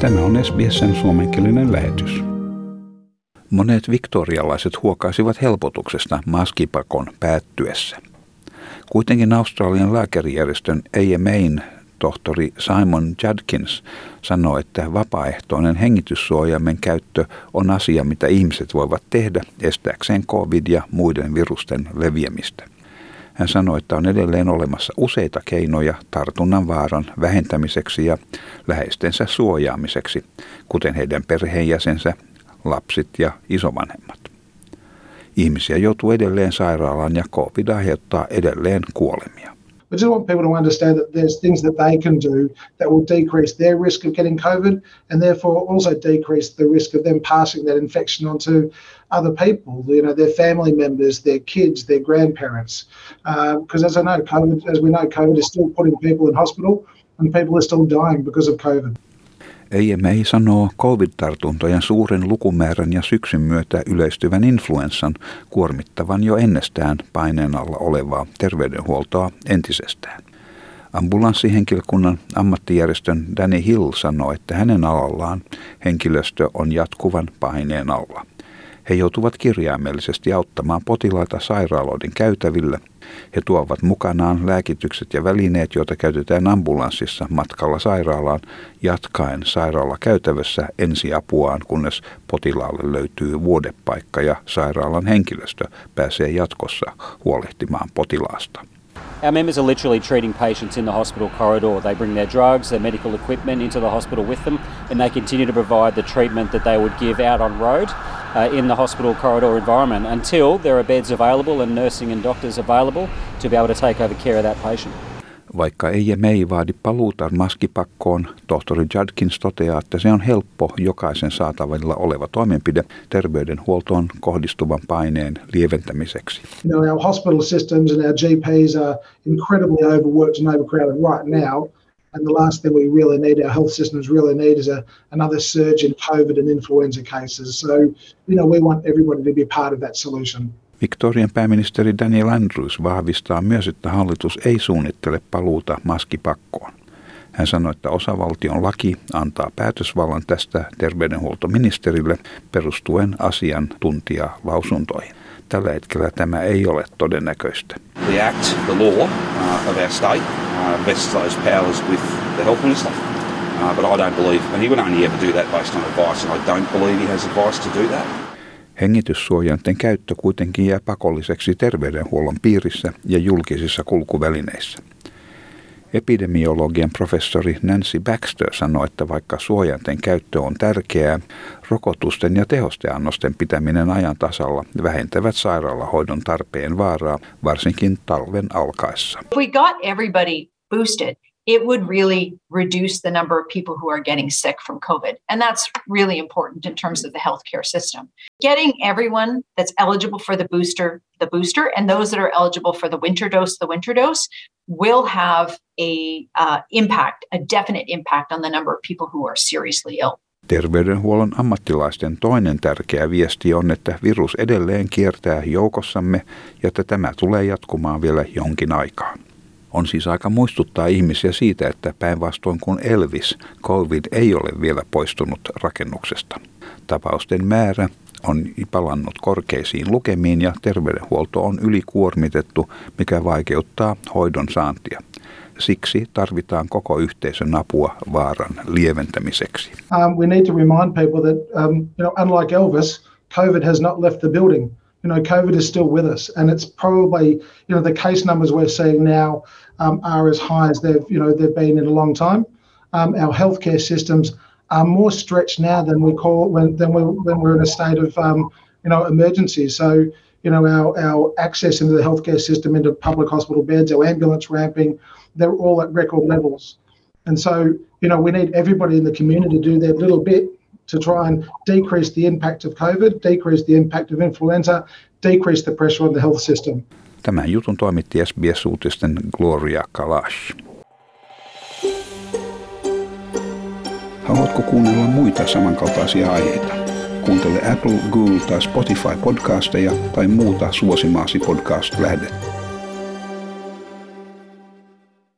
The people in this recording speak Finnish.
Tämä on SBS:n suomenkielinen lähetys. Monet victorialaiset huokaisivat helpotuksesta maskipakon päättyessä. Kuitenkin Australian lääkärijärjestön AMA:n tohtori Simon Judkins sanoi, että vapaaehtoinen hengityssuojaimen käyttö on asia, mitä ihmiset voivat tehdä estääkseen COVID- ja muiden virusten leviämistä. Hän sanoi, että on edelleen olemassa useita keinoja tartunnan vaaran vähentämiseksi ja läheistensä suojaamiseksi, kuten heidän perheenjäsensä, lapset ja isovanhemmat. Ihmisiä joutuu edelleen sairaalaan ja COVID aiheuttaa edelleen kuolemia. I just want people to understand that there's things that they can do that will decrease their risk of getting COVID and therefore also decrease the risk of them passing that infection on to other people, you know, their family members, their kids, their grandparents. Because as we know, COVID is still putting people in hospital and people are still dying because of COVID. AMA sanoo COVID-tartuntojen suuren lukumäärän ja syksyn myötä yleistyvän influenssan kuormittavan jo ennestään paineen alla olevaa terveydenhuoltoa entisestään. Ambulanssihenkilökunnan ammattijärjestön Danny Hill sanoo, että hänen alallaan henkilöstö on jatkuvan paineen alla. He joutuvat kirjaimellisesti auttamaan potilaita sairaaloiden käytävillä. He tuovat mukanaan lääkitykset ja välineet, joita käytetään ambulanssissa matkalla sairaalaan, jatkaen sairaalakäytävässä ensiapuaan, kunnes potilaalle löytyy vuodepaikka ja sairaalan henkilöstö pääsee jatkossa huolehtimaan potilaasta. Our members are literally treating patients in the hospital corridor. They bring their drugs, their medical equipment into the hospital with them, and they continue to provide the treatment that they would give out on road in the hospital corridor environment until there are beds available and nursing and doctors available to be able to take over care of that patient. Vaikka AMA ei vaadi paluuta maskipakkoon, tohtori Judkins toteaa, että se on helppo jokaisen saatavilla oleva toimenpide terveydenhuoltoon kohdistuvan paineen lieventämiseksi. You know, our hospital systems and our GPs are incredibly overworked and overcrowded right now. And the last thing we really need, our health systems really need is another surge in COVID and influenza cases. So, you know, we want everybody to be part of that solution. Victorian pääministeri Daniel Andrews vahvistaa myös, että hallitus ei suunnittele paluuta maskipakkoon. Hän sanoi, että osavaltion laki antaa päätösvallan tästä terveydenhuoltoministerille perustuen asiantuntijalausuntoihin. Tällä hetkellä tämä ei ole todennäköistä. The act, the law of our state vests those powers with the health minister, but I don't believe, and he would only ever do that based on advice, and I don't believe he has advice to do that. Hengityssuojainten käyttö kuitenkin jää pakolliseksi terveydenhuollon piirissä ja julkisissa kulkuvälineissä. Epidemiologian professori Nancy Baxter sanoi, että vaikka suojainten käyttö on tärkeää, rokotusten ja tehosteannosten pitäminen ajan tasalla vähentävät sairaalahoidon tarpeen vaaraa, varsinkin talven alkaessa. If we got everybody boosted, it would really reduce the number of people who are getting sick from COVID. And that's really important in terms of the healthcare system. Getting everyone that's eligible for the booster, and those that are eligible for the winter dose, will have a impact, a definite impact on the number of people who are seriously ill. Terveydenhuollon ammattilaisten toinen tärkeä viesti on, että virus edelleen kiertää joukossamme ja että tämä tulee jatkumaan vielä jonkin aikaa. On siis aika muistuttaa ihmisiä siitä, että päinvastoin kuin Elvis, COVID ei ole vielä poistunut rakennuksesta. Tapausten määrä on palannut korkeisiin lukemiin ja terveydenhuolto on ylikuormitettu, mikä vaikeuttaa hoidon saantia. Siksi tarvitaan koko yhteisön apua vaaran lieventämiseksi. We need to remind people that, you know, unlike Elvis, COVID has not left the building. You know, COVID is still with us, and it's probably, you know, the case numbers we're seeing now are as high as they've been in a long time. Our healthcare systems are more stretched now than we're in a state of emergency. So, you know, our access into the healthcare system, into public hospital beds, our ambulance ramping, they're all at record levels. And so, you know, we need everybody in the community to do their little bit to try and decrease the impact of COVID, decrease the impact of influenza, decrease the pressure on the health system. Tämän jutun toimitti SBS-uutisten Gloria Kalash. Haluatko kuunnella muita samankaltaisia aiheita? Kuuntele Apple, Google tai Spotify podcasteja tai muuta suosimaasi podcast-lähdettä.